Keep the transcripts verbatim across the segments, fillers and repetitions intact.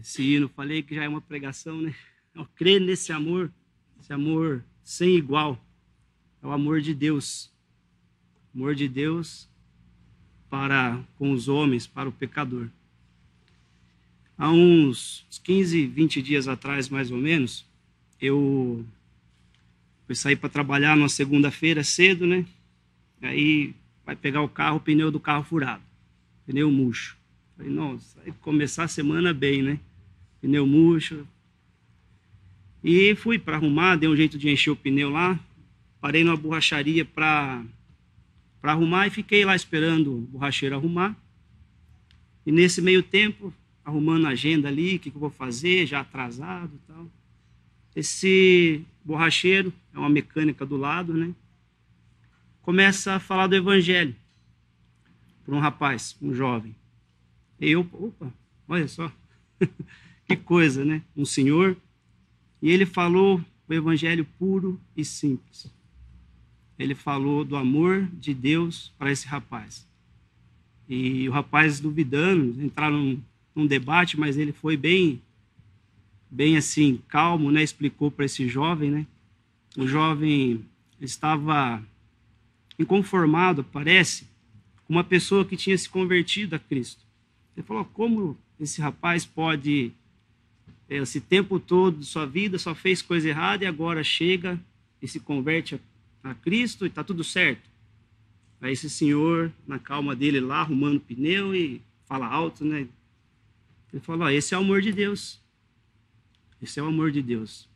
esse hino, falei que já é uma pregação, né? Não, crer nesse amor, esse amor sem igual, é o amor de Deus, amor de Deus para com os homens, para o pecador. Há uns quinze, vinte dias atrás, mais ou menos, eu fui sair para trabalhar numa segunda-feira cedo, né? Aí vai pegar o carro, o pneu do carro furado, pneu murcho. Falei, nossa, vai começar a semana bem, né? Pneu murcho. E fui para arrumar, dei um jeito de encher o pneu lá, parei numa borracharia para para arrumar e fiquei lá esperando o borracheiro arrumar. E nesse meio tempo, arrumando a agenda ali, o que, que eu vou fazer, já atrasado e tal. Esse borracheiro, é uma mecânica do lado, né? Começa a falar do evangelho para um rapaz, um jovem. E eu, opa, olha só, que coisa, né? Um senhor. E ele falou o evangelho puro e simples. Ele falou do amor de Deus para esse rapaz. E o rapaz duvidando, entraram num, num debate, mas ele foi bem, bem assim, calmo, né? Explicou para esse jovem, né? O jovem estava inconformado, parece, com uma pessoa que tinha se convertido a Cristo. Ele falou, como esse rapaz pode, esse tempo todo de sua vida, só fez coisa errada e agora chega e se converte a Cristo e está tudo certo. Aí esse senhor, na calma dele lá, arrumando pneu e fala alto, né? Ele falou, ah, esse é o amor de Deus. Esse é o amor de Deus.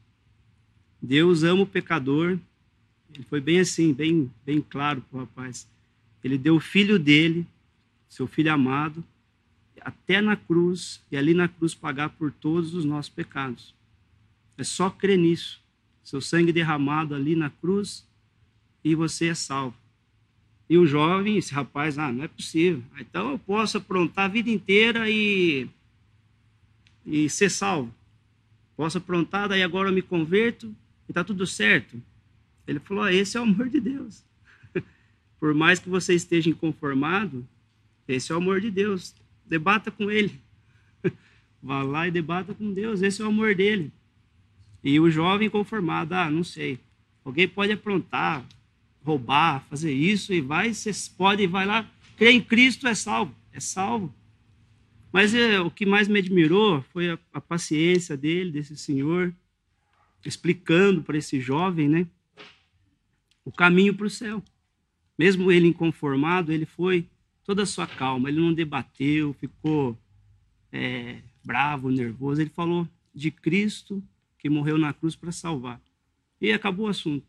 Deus ama o pecador. Ele foi bem assim, bem, bem claro para o rapaz. Ele deu o filho dele, seu filho amado, até na cruz, e ali na cruz pagar por todos os nossos pecados. É só crer nisso. Seu sangue derramado ali na cruz, e você é salvo. E o jovem, esse rapaz, ah, não é possível. Então eu posso aprontar a vida inteira e, e ser salvo. Posso aprontar, daí agora eu me converto, e está tudo certo. Ele falou, ah, esse é o amor de Deus. Por mais que você esteja inconformado, esse é o amor de Deus. Debata com ele. Vá lá e debata com Deus. Esse é o amor dele. E o jovem conformado, ah, não sei. Alguém pode aprontar, roubar, fazer isso e vai, você pode, vai lá. Crer em Cristo é salvo. É salvo. Mas é, o que mais me admirou foi a, a paciência dele, desse senhor, explicando para esse jovem, né? O caminho para o céu. Mesmo ele inconformado, ele foi toda a sua calma. Ele não debateu, ficou é, bravo, nervoso. Ele falou de Cristo que morreu na cruz para salvar. E acabou o assunto.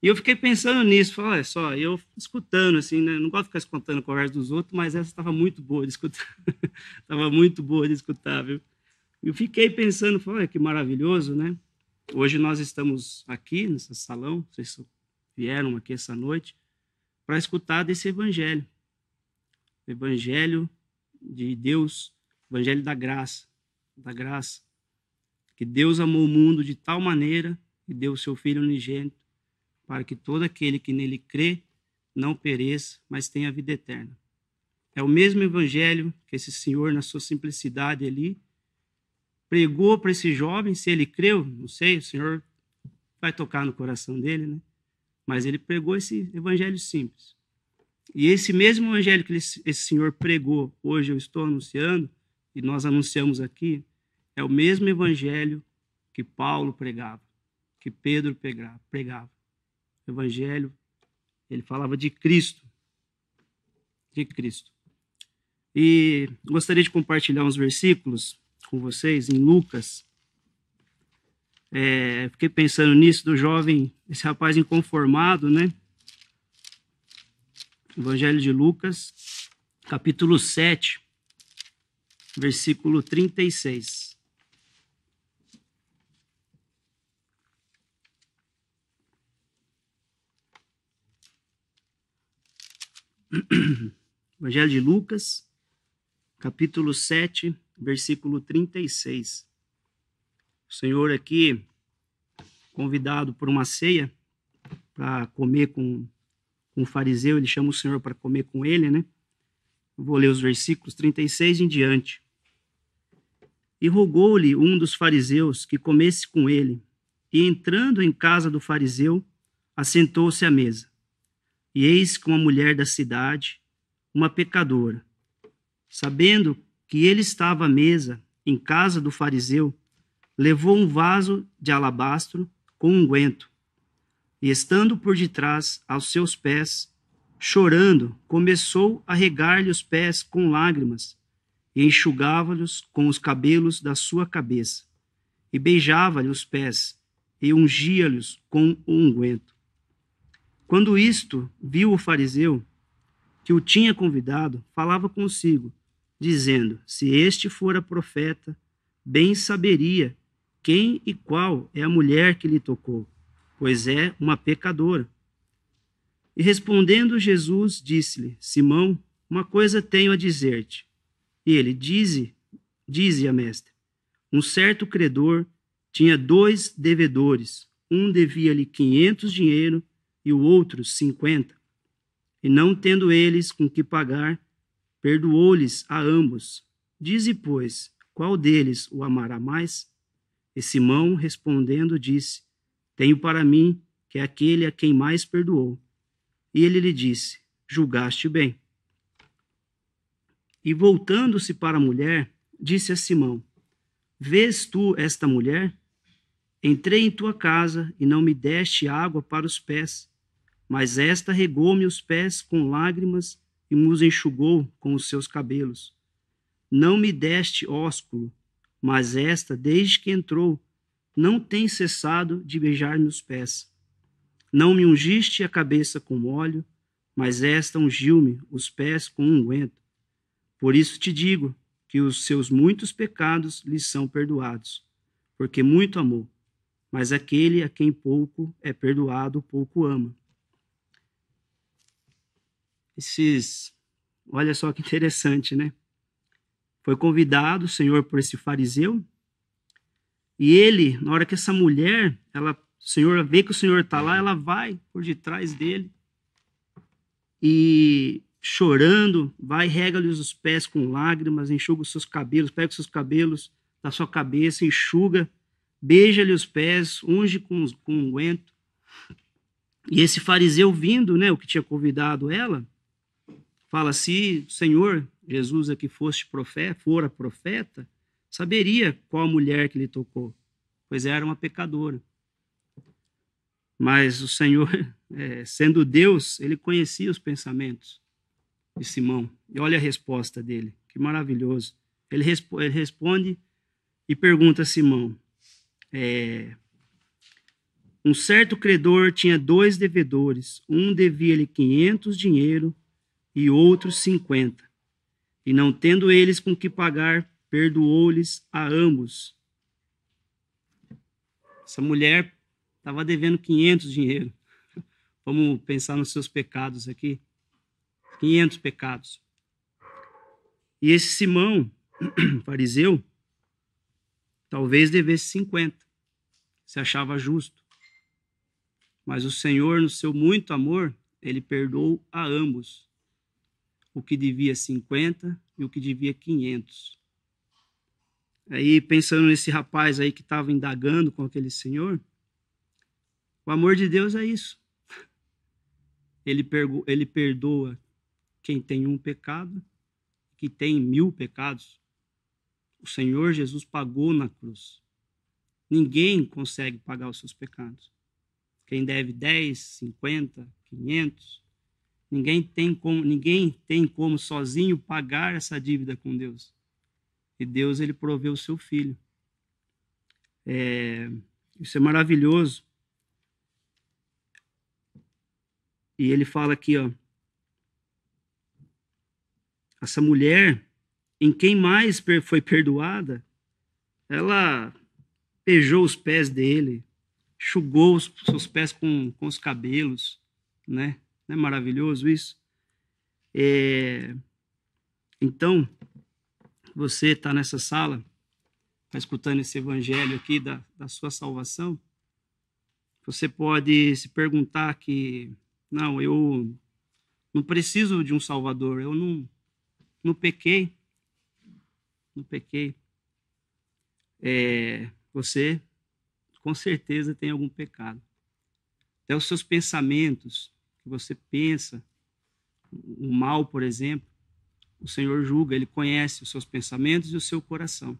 E eu fiquei pensando nisso. Falei, olha só, eu escutando assim, né? Não gosto de ficar escutando a conversa dos outros, mas essa estava muito boa de escutar. Estava muito boa de escutar, viu? Eu fiquei pensando, falei, que maravilhoso, né? Hoje nós estamos aqui, nesse salão, vocês vieram aqui essa noite, para escutar desse evangelho. Evangelho de Deus, evangelho da graça, da graça. Que Deus amou o mundo de tal maneira que deu o seu Filho unigênito para que todo aquele que nele crê não pereça, mas tenha a vida eterna. É o mesmo evangelho que esse senhor, na sua simplicidade ali, pregou para esse jovem. Se ele creu, não sei, o Senhor vai tocar no coração dele, né? Mas ele pregou esse evangelho simples. E esse mesmo evangelho que esse senhor pregou, hoje eu estou anunciando, e nós anunciamos aqui, é o mesmo evangelho que Paulo pregava, que Pedro pregava. O evangelho, ele falava de Cristo, de Cristo. E gostaria de compartilhar uns versículos com vocês, em Lucas. É, fiquei pensando nisso, do jovem, esse rapaz inconformado, né? Evangelho de Lucas, capítulo sete, versículo trinta e seis. Evangelho de Lucas, capítulo sete, versículo trinta e seis. O Senhor aqui, convidado por uma ceia, para comer com um fariseu, ele chama o Senhor para comer com ele, né? Eu vou ler os versículos trinta e seis em diante. E rogou-lhe um dos fariseus que comesse com ele. E entrando em casa do fariseu, assentou-se à mesa. E eis que uma mulher da cidade, uma pecadora, sabendo que ele estava à mesa em casa do fariseu, levou um vaso de alabastro com unguento, e estando por detrás aos seus pés, chorando, começou a regar-lhe os pés com lágrimas, e enxugava-lhes com os cabelos da sua cabeça, e beijava-lhe os pés, e ungia-lhes com o unguento. Quando isto viu o fariseu, que o tinha convidado, falava consigo, dizendo, se este fora profeta, bem saberia quem e qual é a mulher que lhe tocou, pois é uma pecadora. E respondendo Jesus, disse-lhe, Simão, uma coisa tenho a dizer-te. E ele, dize, dize a mestre, um certo credor tinha dois devedores, um devia-lhe quinhentos dinheiro e o outro cinquenta. E não tendo eles com que pagar, perdoou-lhes a ambos. Dize, pois, qual deles o amará mais? E Simão, respondendo, disse, tenho para mim que é aquele a quem mais perdoou. E ele lhe disse, julgaste bem. E voltando-se para a mulher, disse a Simão, vês tu esta mulher? Entrei em tua casa e não me deste água para os pés, mas esta regou-me os pés com lágrimas e nos enxugou com os seus cabelos. Não me deste ósculo, mas esta, desde que entrou, não tem cessado de beijar-me os pés. Não me ungiste a cabeça com óleo, mas esta ungiu-me os pés com unguento. Por isso te digo que os seus muitos pecados lhe são perdoados, porque muito amou, mas aquele a quem pouco é perdoado, pouco ama. Esses, olha só que interessante, né? Foi convidado o Senhor por esse fariseu, e ele, na hora que essa mulher, ela, o Senhor vê que o Senhor está lá, ela vai por detrás dele, e chorando, vai, rega-lhe os pés com lágrimas, enxuga os seus cabelos, pega os seus cabelos da sua cabeça, enxuga, beija-lhe os pés, unge com, com unguento. E esse fariseu vindo, né, o que tinha convidado ela, fala, se o Senhor Jesus aqui fosse profeta, fora profeta, saberia qual mulher que lhe tocou, pois era uma pecadora. Mas o Senhor, é, sendo Deus, ele conhecia os pensamentos de Simão. E olha a resposta dele, que maravilhoso. Ele, resp- ele responde e pergunta a Simão, é, um certo credor tinha dois devedores, um devia-lhe quinhentos dinheiro e outro cinquenta. E não tendo eles com que pagar, perdoou-lhes a ambos. Essa mulher estava devendo quinhentos dinheiro. Vamos pensar nos seus pecados aqui. quinhentos pecados. E esse Simão, fariseu, talvez devesse cinquenta. Se achava justo. Mas o Senhor, no seu muito amor, ele perdoou a ambos. O que devia cinquenta e o que devia quinhentos. Aí, pensando nesse rapaz aí que estava indagando com aquele senhor, o amor de Deus é isso. Ele, pergo, ele perdoa quem tem um pecado, que tem mil pecados. O Senhor Jesus pagou na cruz. Ninguém consegue pagar os seus pecados. Quem deve dez, cinquenta, quinhentos... Ninguém tem como, ninguém tem como sozinho pagar essa dívida com Deus. E Deus, ele proveu o seu filho. É, isso é maravilhoso. E ele fala aqui, ó. Essa mulher, em quem mais foi perdoada, ela beijou os pés dele, enxugou os seus pés com, com os cabelos, né? Não é maravilhoso isso? É... Então, você está nessa sala, está escutando esse evangelho aqui da, da sua salvação, você pode se perguntar que, não, eu não preciso de um salvador, eu não, não pequei, não pequei. é, você com certeza tem algum pecado. Até os seus pensamentos, que você pensa, o mal, por exemplo, o Senhor julga, Ele conhece os seus pensamentos e o seu coração.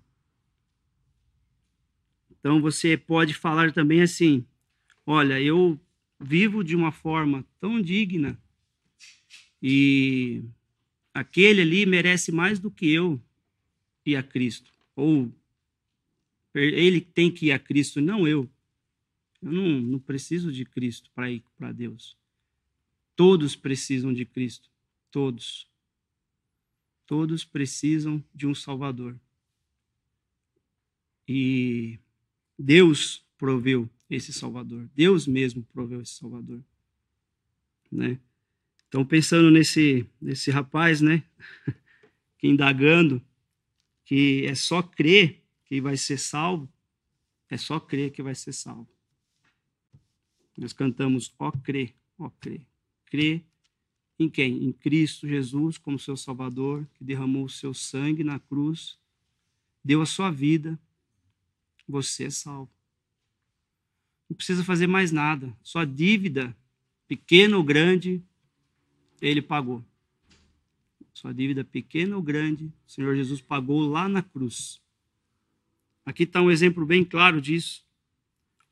Então você pode falar também assim, olha, eu vivo de uma forma tão digna e aquele ali merece mais do que eu ir a Cristo. Ou ele tem que ir a Cristo, não eu. Eu não, não preciso de Cristo para ir para Deus. Todos precisam de Cristo, todos. Todos precisam de um Salvador. E Deus proveu esse Salvador. Deus mesmo proveu esse Salvador, né? Então, pensando nesse, nesse rapaz, né? Que indagando, que é só crer que vai ser salvo, é só crer que vai ser salvo. Nós cantamos, ó crê, ó crê. Crê em quem? Em Cristo Jesus como seu Salvador, que derramou o seu sangue na cruz, deu a sua vida, você é salvo. Não precisa fazer mais nada. Sua dívida, pequena ou grande, Ele pagou. Sua dívida, pequena ou grande, o Senhor Jesus pagou lá na cruz. Aqui está um exemplo bem claro disso.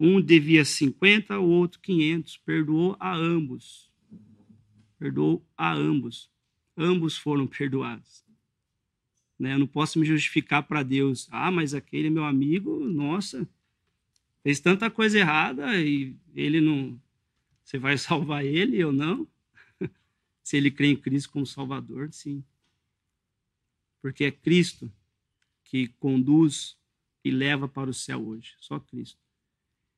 Um devia cinquenta, o outro quinhentos. Perdoou a ambos. Perdoou a ambos. Ambos foram perdoados. Né? Eu não posso me justificar para Deus. Ah, mas aquele meu amigo, nossa, fez tanta coisa errada e ele não... Você vai salvar ele ou não? Se ele crê em Cristo como Salvador, sim. Porque é Cristo que conduz e leva para o céu hoje. Só Cristo.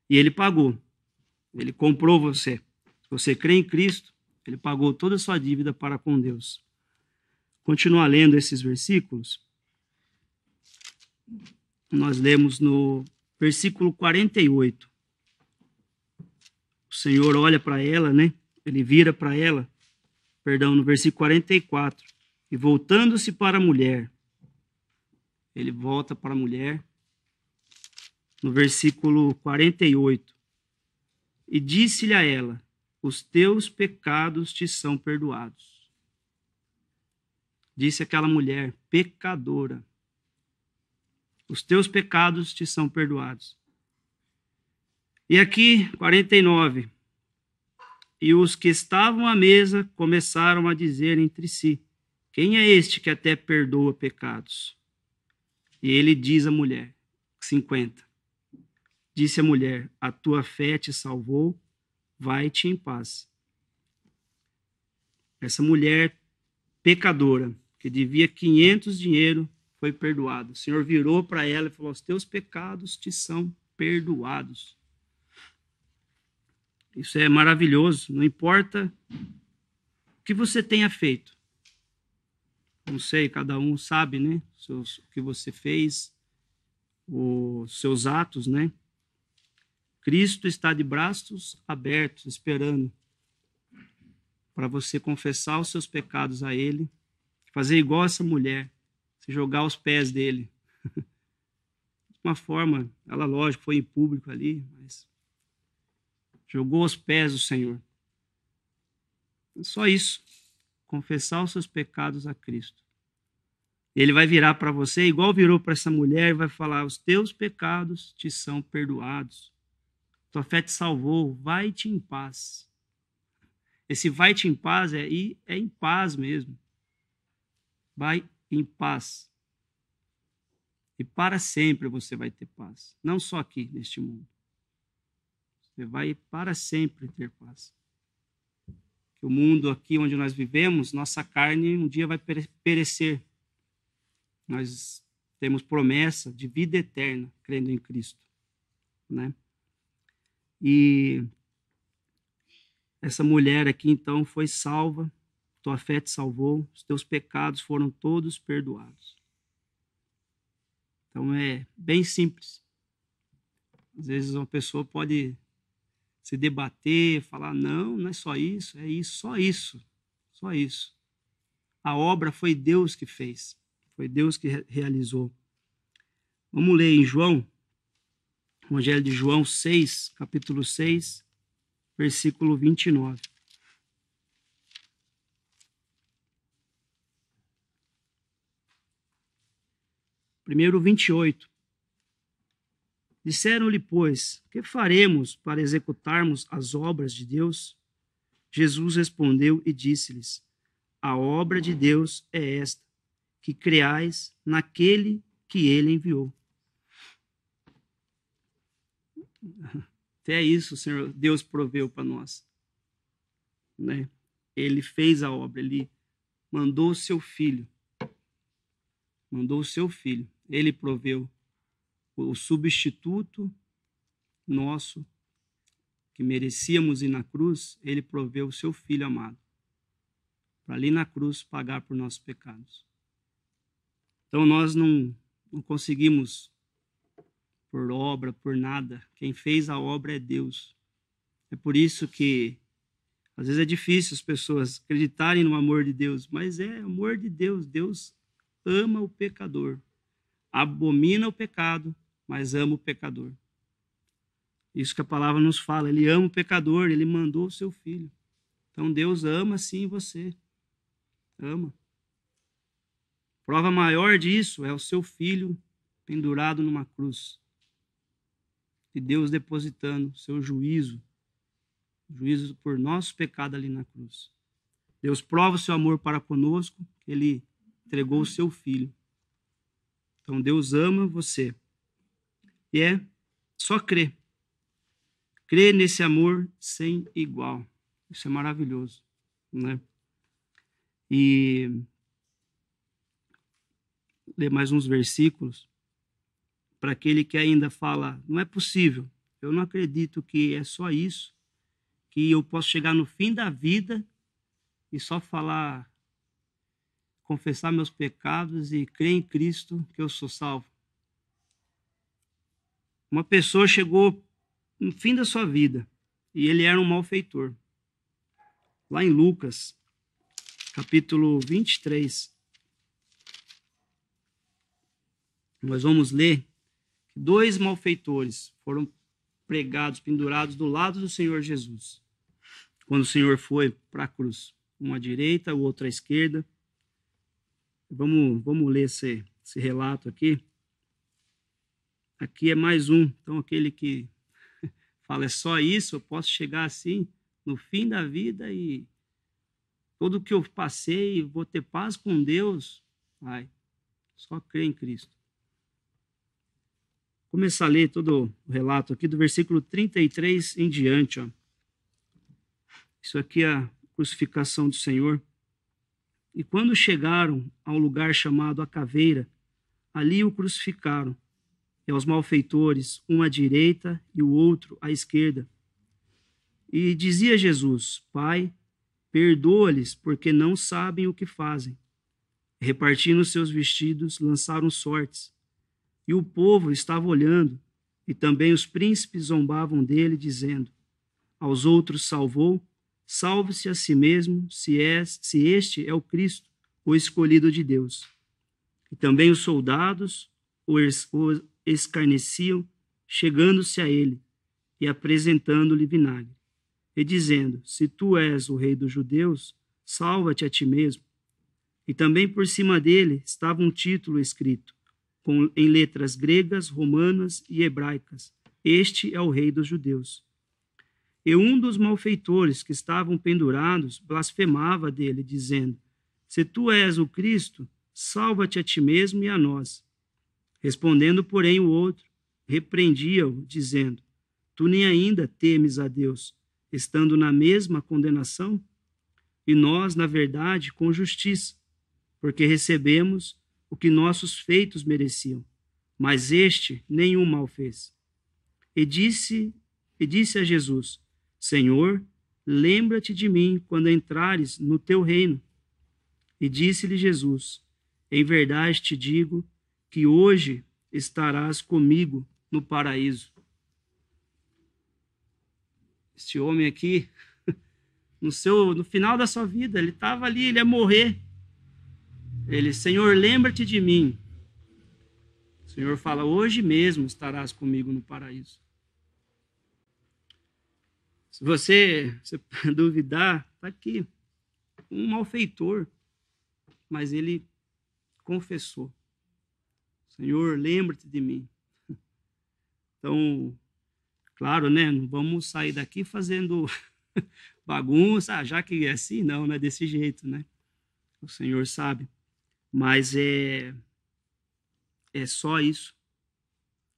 E Ele pagou. Ele comprou você. Se você crê em Cristo, Ele pagou toda a sua dívida para com Deus. Continua lendo esses versículos. Nós lemos no versículo quarenta e oito. O Senhor olha para ela, né? Ele vira para ela. Perdão, no versículo quarenta e quatro. E voltando-se para a mulher. Ele volta para a mulher. No versículo quarenta e oito. E disse-lhe a ela, os teus pecados te são perdoados. Disse aquela mulher, pecadora. Os teus pecados te são perdoados. E aqui, quarenta e nove. E os que estavam à mesa começaram a dizer entre si, quem é este que até perdoa pecados? E ele diz à mulher, cinquenta. Disse a mulher, a tua fé te salvou, vai-te em paz. Essa mulher pecadora, que devia quinhentos dinheiro, foi perdoada. O Senhor virou para ela e falou, os teus pecados te são perdoados. Isso é maravilhoso, não importa o que você tenha feito. Não sei, cada um sabe, né? Seus, o que você fez, os seus atos, né? Cristo está de braços abertos, esperando para você confessar os seus pecados a Ele, fazer igual essa mulher, se jogar aos pés dEle. De uma forma, ela lógico, foi em público ali, mas jogou aos pés do Senhor. É só isso, confessar os seus pecados a Cristo. Ele vai virar para você, igual virou para essa mulher, e vai falar, os teus pecados te são perdoados. Tua fé te salvou, vai-te em paz. Esse vai-te em paz é, é em paz mesmo. Vai em paz. E para sempre você vai ter paz. Não só aqui, neste mundo. Você vai para sempre ter paz. Que o mundo aqui onde nós vivemos, nossa carne um dia vai perecer. Nós temos promessa de vida eterna, crendo em Cristo, né? E essa mulher aqui, então, foi salva, tua fé te salvou, os teus pecados foram todos perdoados. Então, é bem simples. Às vezes uma pessoa pode se debater, falar, não, não é só isso, é isso, só isso, só isso. A obra foi Deus que fez, foi Deus que realizou. Vamos ler em João, Evangelho de João seis, capítulo seis, versículo vinte e nove. Primeiro, vinte e oito. Disseram-lhe, pois, que faremos para executarmos as obras de Deus? Jesus respondeu e disse-lhes, a obra de Deus é esta, que creais naquele que ele enviou. Até isso, Senhor, Deus proveu para nós, né? Ele fez a obra, ele mandou o seu filho, mandou o seu filho, ele proveu o substituto nosso, que merecíamos ir na cruz, ele proveu o seu filho amado, para ali na cruz pagar por nossos pecados. Então nós não, não conseguimos por obra, por nada. Quem fez a obra é Deus. É por isso que às vezes é difícil as pessoas acreditarem no amor de Deus, mas é amor de Deus. Deus ama o pecador, abomina o pecado, mas ama o pecador. Isso que a palavra nos fala, ele ama o pecador, ele mandou o seu filho. Então Deus ama sim você, ama. Prova maior disso é o seu filho pendurado numa cruz. E Deus depositando seu juízo, juízo por nosso pecado ali na cruz. Deus prova o seu amor para conosco, ele entregou o seu filho. Então Deus ama você. E é só crer. Crer nesse amor sem igual. Isso é maravilhoso, né? E ler mais uns versículos para aquele que ainda fala, não é possível, eu não acredito que é só isso, que eu posso chegar no fim da vida e só falar, confessar meus pecados e crer em Cristo que eu sou salvo. Uma pessoa chegou no fim da sua vida e ele era um malfeitor. Lá em Lucas, capítulo vinte e três, nós vamos ler que dois malfeitores foram pregados, pendurados do lado do Senhor Jesus, quando o Senhor foi para a cruz, um à direita, o outro à esquerda. Vamos, vamos ler esse, esse relato aqui. Aqui é mais um, então aquele que fala, é só isso, eu posso chegar assim no fim da vida e tudo que eu passei, vou ter paz com Deus. Ai, só crer em Cristo. Começar a ler todo o relato aqui do versículo trinta e três em diante. Ó. Isso aqui é a crucificação do Senhor. E quando chegaram ao lugar chamado a Caveira, ali o crucificaram, e aos malfeitores, um à direita e o outro à esquerda. E dizia Jesus, Pai, perdoa-lhes, porque não sabem o que fazem. Repartindo seus vestidos, lançaram sortes. E o povo estava olhando, e também os príncipes zombavam dele, dizendo, aos outros salvou, salve-se a si mesmo, se, és, se este é o Cristo, o escolhido de Deus. E também os soldados o escarneciam, chegando-se a ele e apresentando-lhe vinagre, e dizendo, se tu és o rei dos judeus, salva-te a ti mesmo. E também por cima dele estava um título escrito, Com, em letras gregas, romanas e hebraicas. Este é o rei dos judeus. E um dos malfeitores que estavam pendurados blasfemava dele, dizendo, se tu és o Cristo, salva-te a ti mesmo e a nós. Respondendo, porém, o outro, repreendia-o, dizendo, tu nem ainda temes a Deus, estando na mesma condenação? E nós, na verdade, com justiça, porque recebemos o que nossos feitos mereciam, mas este nenhum mal fez. E disse, e disse a Jesus, Senhor, lembra-te de mim quando entrares no teu reino. E disse-lhe Jesus, em verdade te digo que hoje estarás comigo no paraíso. Este homem aqui, no, seu, no final da sua vida, ele estava ali, ele ia morrer. Ele, Senhor, lembra-te de mim. O Senhor fala, hoje mesmo estarás comigo no paraíso. Se você, se duvidar, está aqui, um malfeitor, mas ele confessou. Senhor, lembra-te de mim. Então, claro, né? Não vamos sair daqui fazendo bagunça, já que é assim, não, não é desse jeito, né? O Senhor sabe. Mas é, é só isso.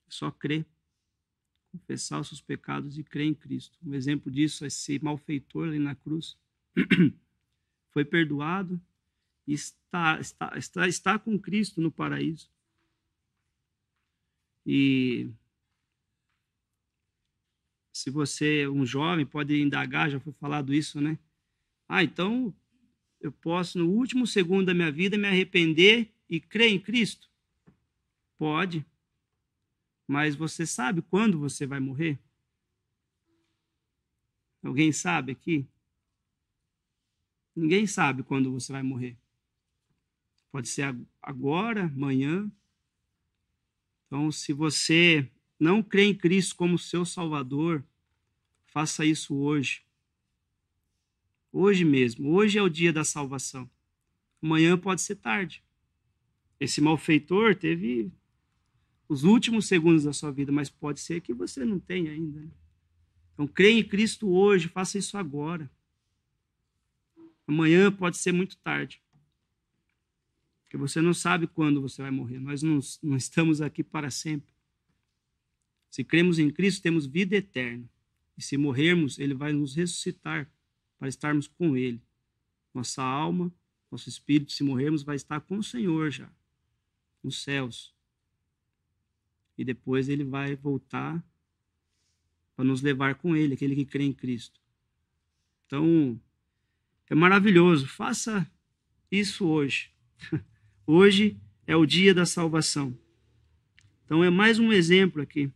É só crer. Confessar os seus pecados e crer em Cristo. Um exemplo disso é esse malfeitor ali na cruz. Foi perdoado e está, está, está, está com Cristo no paraíso. E se você, um jovem, pode indagar, já foi falado isso, né? Ah, então eu posso, no último segundo da minha vida, me arrepender e crer em Cristo? Pode. Mas você sabe quando você vai morrer? Alguém sabe aqui? Ninguém sabe quando você vai morrer. Pode ser agora, amanhã. Então, se você não crê em Cristo como seu Salvador, faça isso hoje. Hoje mesmo. Hoje é o dia da salvação. Amanhã pode ser tarde. Esse malfeitor teve os últimos segundos da sua vida, mas pode ser que você não tenha ainda. Né? Então, creia em Cristo hoje, faça isso agora. Amanhã pode ser muito tarde. Porque você não sabe quando você vai morrer. Nós não, não estamos aqui para sempre. Se cremos em Cristo, temos vida eterna. E se morrermos, Ele vai nos ressuscitar para estarmos com Ele. Nossa alma, nosso espírito, se morrermos, vai estar com o Senhor já, nos céus. E depois ele vai voltar para nos levar com ele, aquele que crê em Cristo. Então, é maravilhoso. Faça isso hoje. Hoje é o dia da salvação. Então, é mais um exemplo aqui.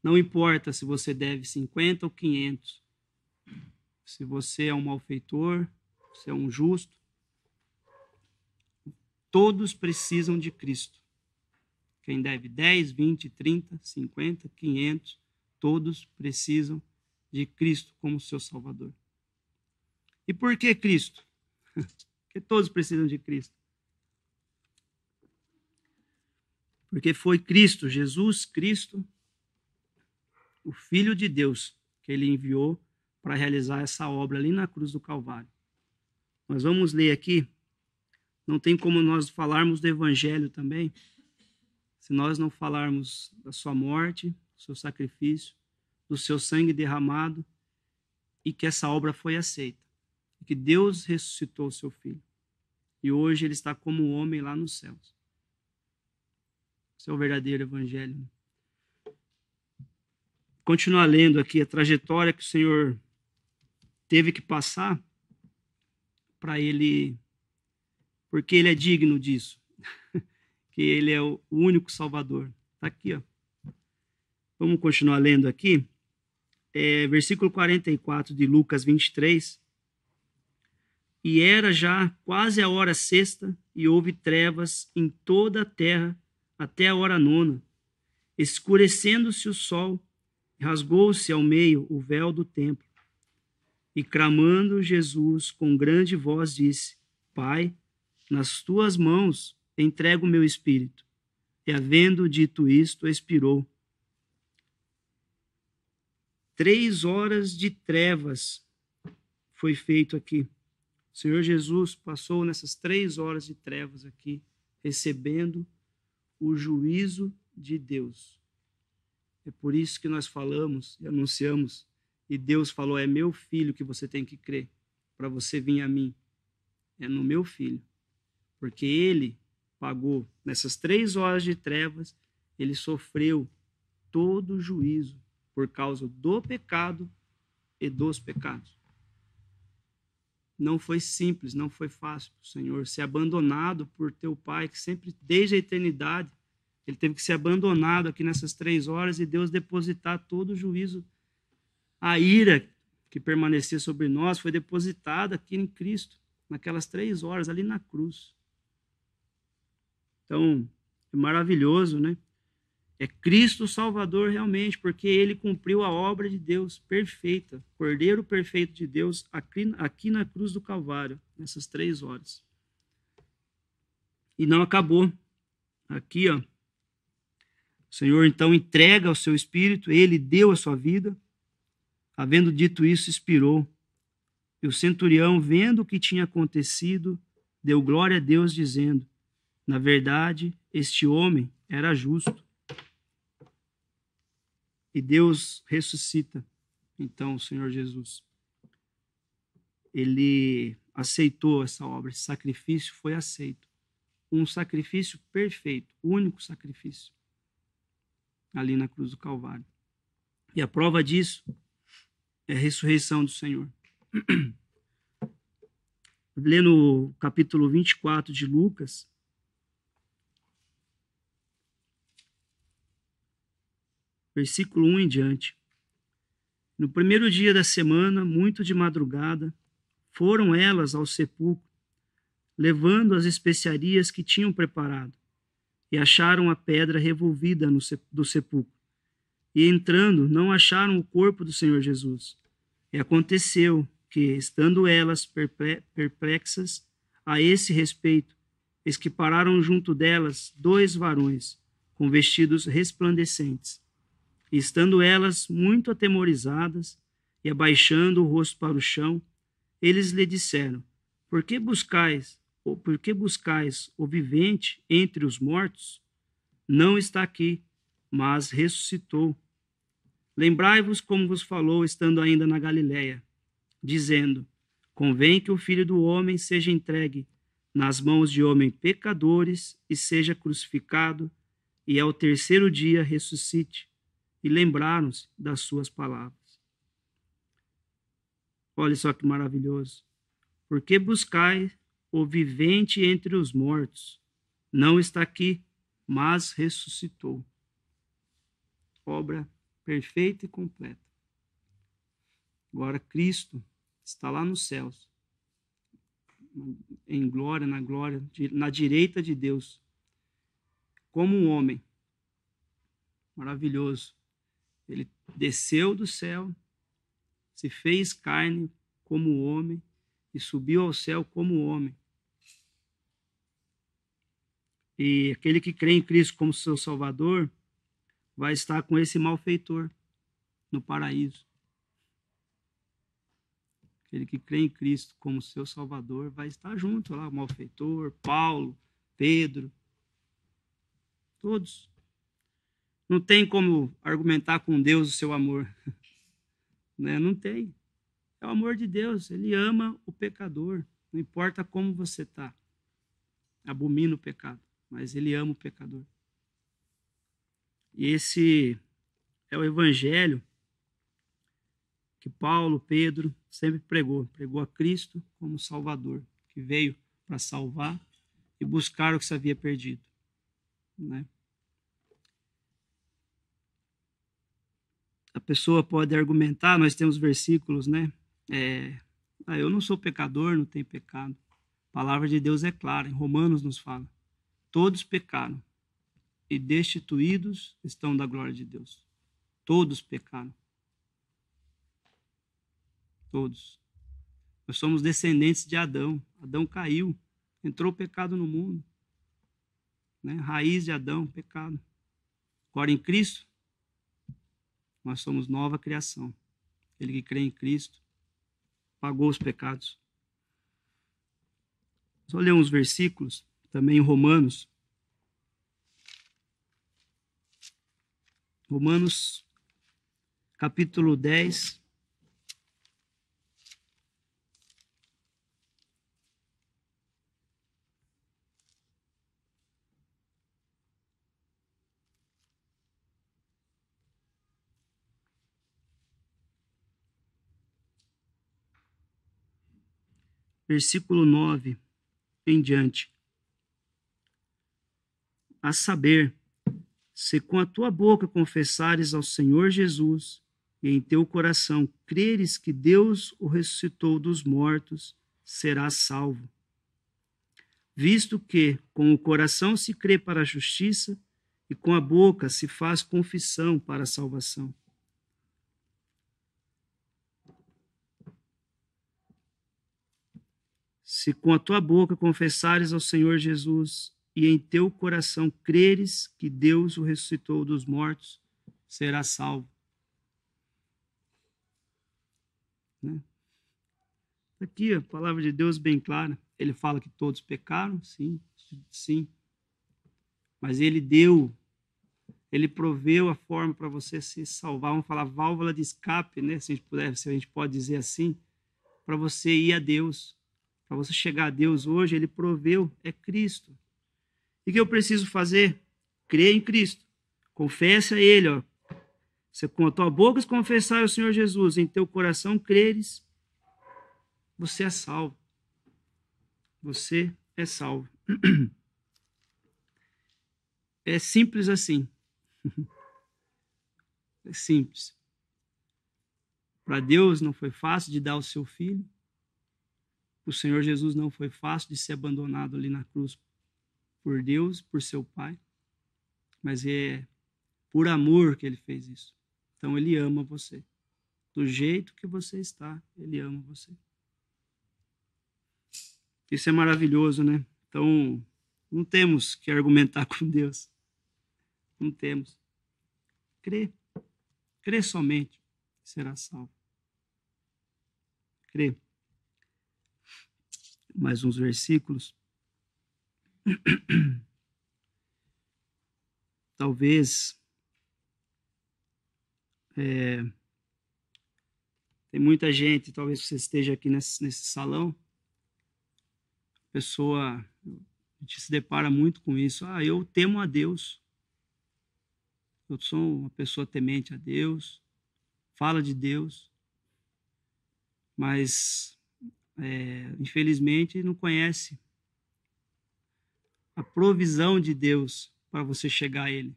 Não importa se você deve cinquenta ou quinhentos. Se você é um malfeitor, se é um justo. Todos precisam de Cristo. Quem deve dez, vinte, trinta, cinquenta, quinhentos, todos precisam de Cristo como seu Salvador. E por que Cristo? Porque todos precisam de Cristo. Porque foi Cristo, Jesus Cristo, o Filho de Deus, que ele enviou para realizar essa obra ali na cruz do Calvário. Nós vamos ler aqui, não tem como nós falarmos do Evangelho também, se nós não falarmos da sua morte, do seu sacrifício, do seu sangue derramado, e que essa obra foi aceita, e que Deus ressuscitou o seu filho. E hoje ele está como homem lá nos céus. Esse é o verdadeiro evangelho. Continuar lendo aqui a trajetória que o Senhor teve que passar para ele, porque ele é digno disso. Que ele é o único Salvador. Está aqui, ó. Vamos continuar lendo aqui. É, versículo quarenta e quatro de Lucas vinte e três. E era já quase a hora sexta, e houve trevas em toda a terra, até a hora nona. Escurecendo-se o sol, rasgou-se ao meio o véu do templo. E clamando Jesus com grande voz, disse: Pai, nas tuas mãos entrego o meu espírito. E havendo dito isto, expirou. Três horas de trevas foi feito aqui. O Senhor Jesus passou nessas três horas de trevas aqui, recebendo o juízo de Deus. É por isso que nós falamos e anunciamos, e Deus falou, é meu filho que você tem que crer, para você vir a mim. É no meu filho. Porque ele pagou. Nessas três horas de trevas, ele sofreu todo o juízo por causa do pecado e dos pecados. Não foi simples, não foi fácil para o Senhor ser abandonado por teu Pai, que sempre, desde a eternidade, ele teve que ser abandonado aqui nessas três horas e Deus depositar todo o juízo. A ira que permanecia sobre nós foi depositada aqui em Cristo, naquelas três horas, ali na cruz. Então, é maravilhoso, né? É Cristo Salvador realmente, porque ele cumpriu a obra de Deus perfeita, Cordeiro perfeito de Deus aqui, aqui na cruz do Calvário, nessas três horas. E não acabou. Aqui, ó, o Senhor então entrega o seu espírito, ele deu a sua vida, havendo dito isso, expirou. E o centurião, vendo o que tinha acontecido, deu glória a Deus, dizendo: na verdade, este homem era justo. E Deus ressuscita, então, o Senhor Jesus. Ele aceitou essa obra, esse sacrifício foi aceito. Um sacrifício perfeito, único sacrifício, ali na cruz do Calvário. E a prova disso é a ressurreição do Senhor. Lê no capítulo vinte e quatro de Lucas, versículo um em diante. No primeiro dia da semana, muito de madrugada, foram elas ao sepulcro, levando as especiarias que tinham preparado, e acharam a pedra revolvida no sep- do sepulcro. E entrando, não acharam o corpo do Senhor Jesus. E aconteceu que, estando elas perple- perplexas a esse respeito, eis que pararam junto delas dois varões, com vestidos resplandecentes. E estando elas muito atemorizadas e abaixando o rosto para o chão, eles lhe disseram: por que buscais, ou por que buscais o vivente entre os mortos? Não está aqui, mas ressuscitou. Lembrai-vos como vos falou, estando ainda na Galiléia, dizendo: convém que o Filho do Homem seja entregue nas mãos de homens pecadores e seja crucificado, e ao terceiro dia ressuscite. E lembraram-se das suas palavras. Olha só que maravilhoso. Por que buscais o vivente entre os mortos? Não está aqui, mas ressuscitou. Obra perfeita e completa. Agora Cristo está lá nos céus, em glória, na glória, na direita de Deus, como um homem maravilhoso. Ele desceu do céu, se fez carne como homem e subiu ao céu como homem. E aquele que crê em Cristo como seu Salvador vai estar com esse malfeitor no paraíso. Aquele que crê em Cristo como seu Salvador vai estar junto lá, o malfeitor, Paulo, Pedro, todos. Não tem como argumentar com Deus o seu amor. Né? Não tem. É o amor de Deus. Ele ama o pecador. Não importa como você está. Abomina o pecado. Mas ele ama o pecador. E esse é o evangelho que Paulo, Pedro sempre pregou. Pregou a Cristo como Salvador, que veio para salvar e buscar o que se havia perdido. Né? A pessoa pode argumentar, nós temos versículos, né? É, ah, eu não sou pecador, não tenho pecado. A palavra de Deus é clara, em Romanos nos fala. Todos pecaram e destituídos estão da glória de Deus. Todos pecaram. Todos. Nós somos descendentes de Adão. Adão caiu, entrou o pecado no mundo. Né? Raiz de Adão, pecado. Agora em Cristo, nós somos nova criação. Ele que crê em Cristo pagou os pecados. Só ler uns versículos, também em Romanos. Romanos, capítulo dez. Versículo nove, em diante. A saber, se com a tua boca confessares ao Senhor Jesus e em teu coração creres que Deus o ressuscitou dos mortos, serás salvo. visto que com o coração se crê para a justiça e com a boca se faz confissão para a salvação. Se com a tua boca confessares ao Senhor Jesus e em teu coração creres que Deus o ressuscitou dos mortos, serás salvo. Né? Aqui a palavra de Deus bem clara. Ele fala que todos pecaram, sim, sim. Mas ele deu, ele proveu a forma para você se salvar. Vamos falar válvula de escape, né? Se a gente puder, se a gente pode dizer assim, para você ir a Deus, para você chegar a Deus hoje, ele proveu, é Cristo. E o que eu preciso fazer? Crer em Cristo. Confesse a Ele, ó. Se com a tua boca confessar ao Senhor Jesus, em teu coração creres, você é salvo. Você é salvo. É simples assim. É simples. Para Deus não foi fácil de dar o seu filho. O Senhor Jesus não foi fácil de ser abandonado ali na cruz por Deus, por seu Pai. Mas é por amor que ele fez isso. Então ele ama você. Do jeito que você está, ele ama você. Isso é maravilhoso, né? Então, não temos que argumentar com Deus. Não temos. Crê. Crê somente. Será salvo. Crê. Mais uns versículos. Talvez... É, tem muita gente, talvez você esteja aqui nesse, nesse salão, pessoa, a gente se depara muito com isso. Ah, eu temo a Deus. Eu sou uma pessoa temente a Deus, fala de Deus, mas, é, infelizmente, não conhece a provisão de Deus para você chegar a Ele,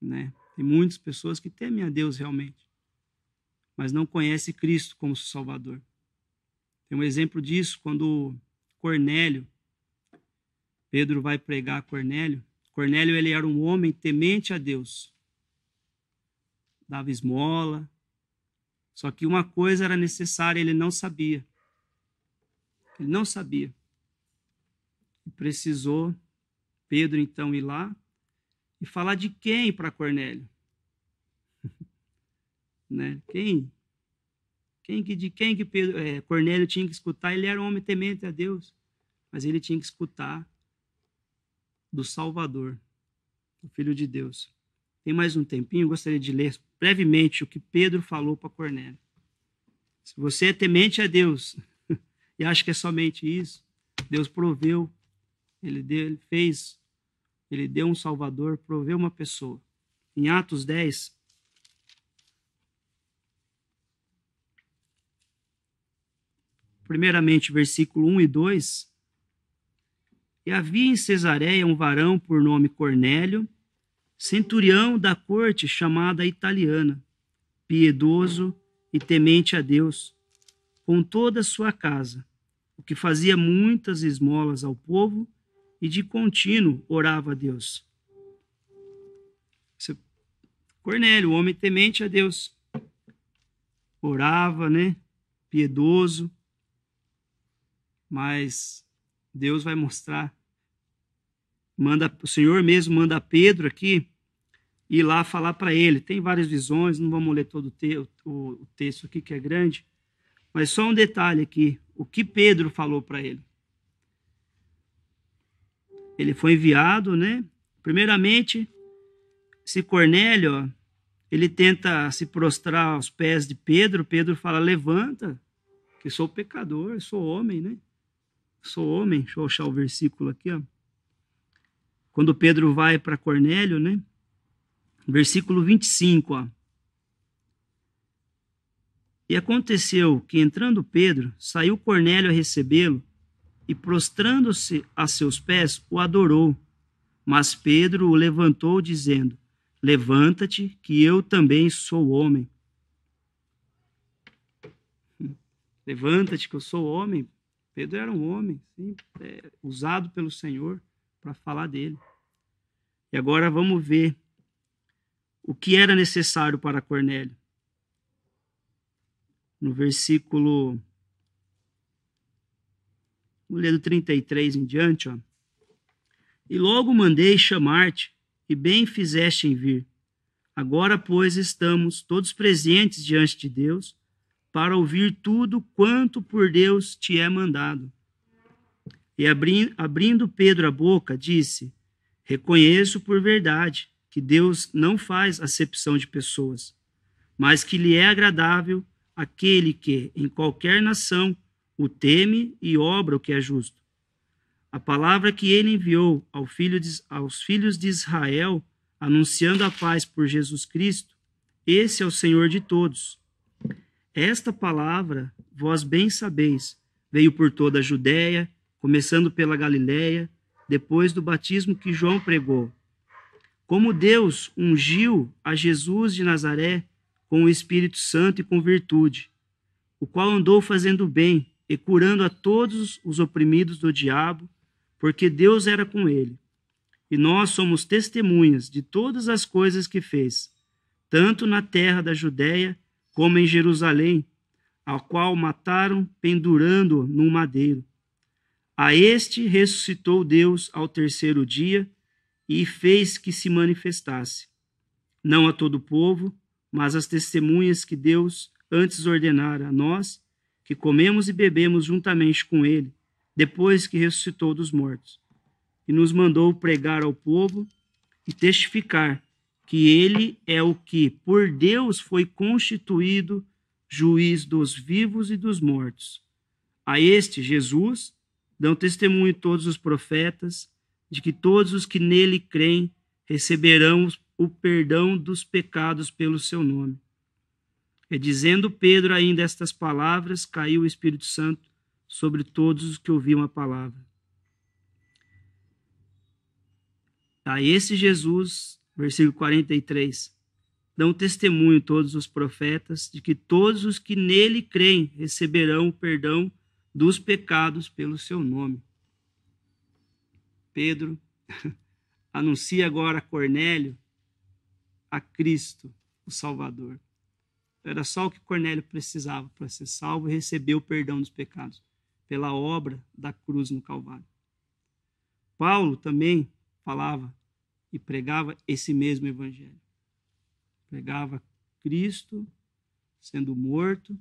né? Tem muitas pessoas que temem a Deus realmente, mas não conhecem Cristo como seu Salvador. Tem um exemplo disso quando... Cornélio, Pedro vai pregar a Cornélio. Cornélio, ele era um homem temente a Deus. Dava esmola. Só que uma coisa era necessária, ele não sabia. Ele não sabia. Precisou Pedro, então, ir lá e falar de quem para Cornélio? Né? Quem? Quem que, de quem que Pedro, é, Cornélio tinha que escutar? Ele era um homem temente a Deus, mas ele tinha que escutar do Salvador, do Filho de Deus. Tem mais um tempinho, eu gostaria de ler brevemente o que Pedro falou para Cornélio. Se você é temente a Deus e acha que é somente isso, Deus proveu, ele, deu, ele fez, ele deu um Salvador, proveu uma pessoa. Em Atos dez... Primeiramente, versículo um e dois. E havia em Cesareia um varão por nome Cornélio, centurião da corte chamada italiana, piedoso e temente a Deus, com toda a sua casa, o que fazia muitas esmolas ao povo e de contínuo orava a Deus. Cornélio, homem temente a Deus, orava, né? Piedoso. Mas Deus vai mostrar, manda, o Senhor mesmo manda Pedro aqui ir lá falar para ele. Tem várias visões, não vamos ler todo o, te, o, o texto aqui que é grande, mas só um detalhe aqui, o que Pedro falou para ele. Ele foi enviado, né? Primeiramente, esse Cornélio, ó, ele tenta se prostrar aos pés de Pedro, Pedro fala, levanta, que sou pecador, eu sou homem, né? Sou homem, deixa eu achar o versículo aqui, ó. Quando Pedro vai para Cornélio, né? Versículo vinte e cinco, ó. E aconteceu que, entrando Pedro, saiu Cornélio a recebê-lo e, prostrando-se a seus pés, o adorou. Mas Pedro o levantou, dizendo: levanta-te, que eu também sou homem. Levanta-te, que eu sou homem. Pedro era um homem, sim, é, usado pelo Senhor para falar dele. E agora vamos ver o que era necessário para Cornélio. No versículo... Vamos ler do trinta e três em diante, ó. E logo mandei chamar-te, e bem fizeste em vir. Agora, pois, estamos todos presentes diante de Deus, para ouvir tudo quanto por Deus te é mandado. E abri, abrindo Pedro a boca, disse, reconheço por verdade que Deus não faz acepção de pessoas, mas que lhe é agradável aquele que, em qualquer nação, o teme e obra o que é justo. A palavra que ele enviou ao filho de, aos filhos de Israel, anunciando a paz por Jesus Cristo, esse é o Senhor de todos. Esta palavra, vós bem sabeis, veio por toda a Judéia, começando pela Galiléia, depois do batismo que João pregou. Como Deus ungiu a Jesus de Nazaré com o Espírito Santo e com virtude, o qual andou fazendo bem e curando a todos os oprimidos do diabo, porque Deus era com ele. E nós somos testemunhas de todas as coisas que fez, tanto na terra da Judéia, como em Jerusalém, ao qual mataram pendurando-o num madeiro. A este ressuscitou Deus ao terceiro dia e fez que se manifestasse, não a todo o povo, mas às testemunhas que Deus antes ordenara a nós, que comemos e bebemos juntamente com ele, depois que ressuscitou dos mortos. E nos mandou pregar ao povo e testificar que ele é o que, por Deus, foi constituído juiz dos vivos e dos mortos. A este, Jesus, dão testemunho todos os profetas, de que todos os que nele creem receberão o perdão dos pecados pelo seu nome. E dizendo Pedro ainda estas palavras, caiu o Espírito Santo sobre todos os que ouviam a palavra. A esse Jesus... Versículo quarenta e três, dão testemunho todos os profetas de que todos os que nele creem receberão o perdão dos pecados pelo seu nome. Pedro anuncia agora a Cornélio a Cristo, o Salvador. Era só o que Cornélio precisava para ser salvo e receber o perdão dos pecados, pela obra da cruz no Calvário. Paulo também falava e pregava esse mesmo evangelho. Pregava Cristo sendo morto,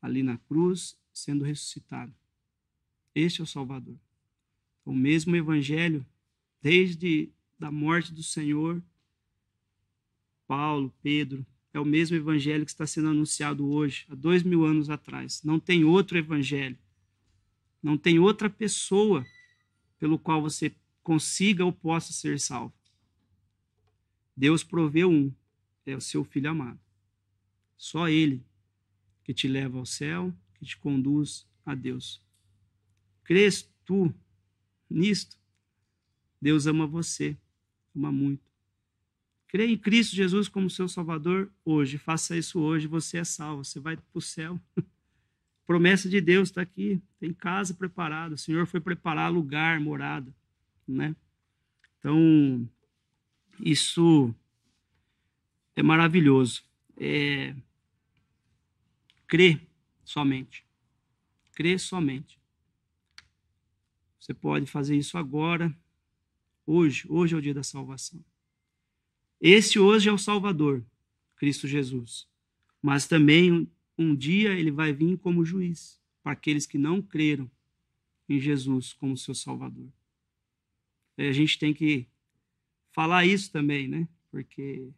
ali na cruz, sendo ressuscitado. Este é o Salvador. O mesmo evangelho, desde a morte do Senhor, Paulo, Pedro, é o mesmo evangelho que está sendo anunciado hoje, há dois mil anos atrás. Não tem outro evangelho, não tem outra pessoa pelo qual você consiga ou possa ser salvo. Deus proveu um, é o seu Filho amado. Só ele que te leva ao céu, que te conduz a Deus. Crês tu nisto? Deus ama você, ama muito. Crê em Cristo Jesus como seu Salvador hoje, faça isso hoje, você é salvo, você vai para o céu. Promessa de Deus está aqui, tem casa preparada, o Senhor foi preparar lugar, morada. Né? Então, isso é maravilhoso. É, crer somente. Crer somente. Você pode fazer isso agora, hoje. Hoje é o dia da salvação. Esse hoje é o Salvador, Cristo Jesus. Mas também um, um dia ele vai vir como juiz para aqueles que não creram em Jesus como seu Salvador. A gente tem que falar isso também, né? Porque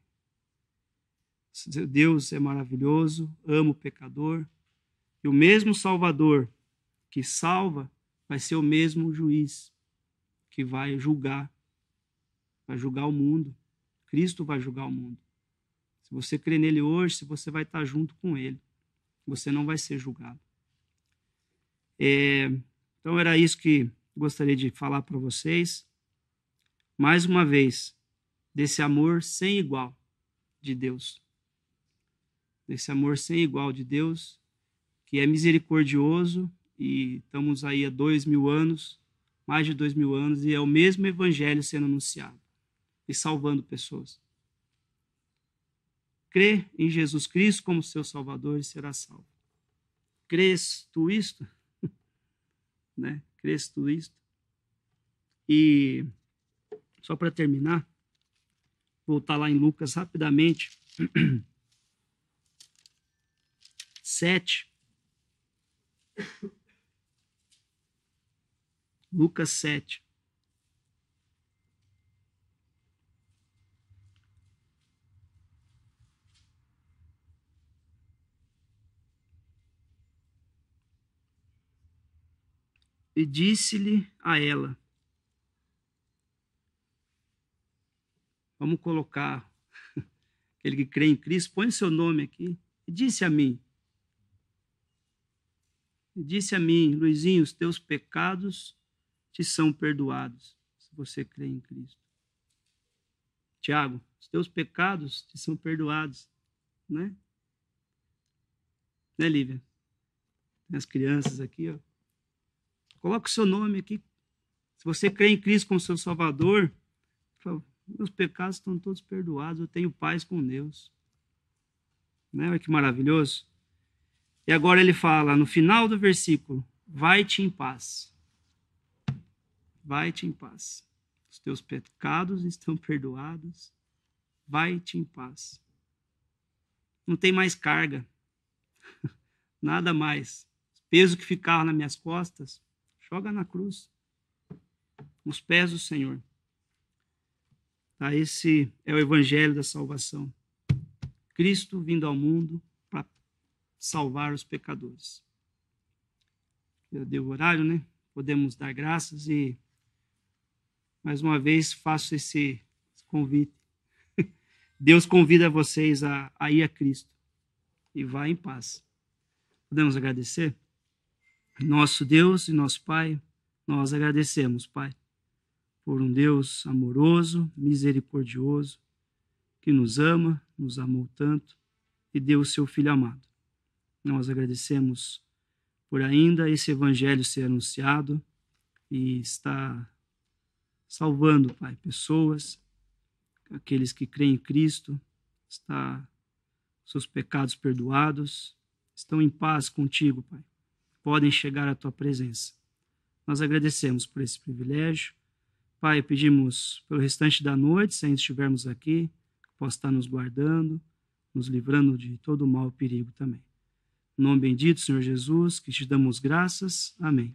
Deus é maravilhoso, ama o pecador. E o mesmo Salvador que salva vai ser o mesmo juiz que vai julgar. Vai julgar o mundo. Cristo vai julgar o mundo. Se você crer nele hoje, você vai estar junto com ele. Você não vai ser julgado. É, então era isso que gostaria de falar para vocês. Mais uma vez, desse amor sem igual de Deus. Desse amor sem igual de Deus, que é misericordioso e estamos aí há dois mil anos, mais de dois mil anos, e é o mesmo evangelho sendo anunciado e salvando pessoas. Crê em Jesus Cristo como seu Salvador e será salvo. Crês tu isto? Né? Crês tu isto? E só para terminar, voltar lá em Lucas rapidamente. sete. Lucas sete. E disse-lhe a ela. Vamos colocar aquele que crê em Cristo, põe seu nome aqui. E disse a mim. E disse a mim, Luizinho, os teus pecados te são perdoados, se você crê em Cristo. Tiago, os teus pecados te são perdoados, né? Né, Lívia? Tem as crianças aqui, ó. Coloca o seu nome aqui. Se você crê em Cristo como seu Salvador, meus pecados estão todos perdoados, eu tenho paz com Deus. Né? Olha que maravilhoso. E agora ele fala, no final do versículo, vai-te em paz. Vai-te em paz. Os teus pecados estão perdoados. Vai-te em paz. Não tem mais carga. Nada mais. O peso que ficava nas minhas costas, joga na cruz, nos pés do Senhor. Tá, esse é o evangelho da salvação. Cristo vindo ao mundo para salvar os pecadores. Já deu o horário, né? Podemos dar graças e, mais uma vez, faço esse convite. Deus convida vocês a, a ir a Cristo e vá em paz. Podemos agradecer? Nosso Deus e nosso Pai, nós agradecemos, Pai, por um Deus amoroso, misericordioso, que nos ama, nos amou tanto e deu o seu Filho amado. Nós agradecemos por ainda esse evangelho ser anunciado e estar salvando, Pai, pessoas, aqueles que creem em Cristo, está seus pecados perdoados, estão em paz contigo, Pai. Podem chegar à tua presença. Nós agradecemos por esse privilégio. Pai, pedimos pelo restante da noite, se ainda estivermos aqui, que possa estar nos guardando, nos livrando de todo o mal e perigo também. Em nome bendito, Senhor Jesus, que te damos graças. Amém.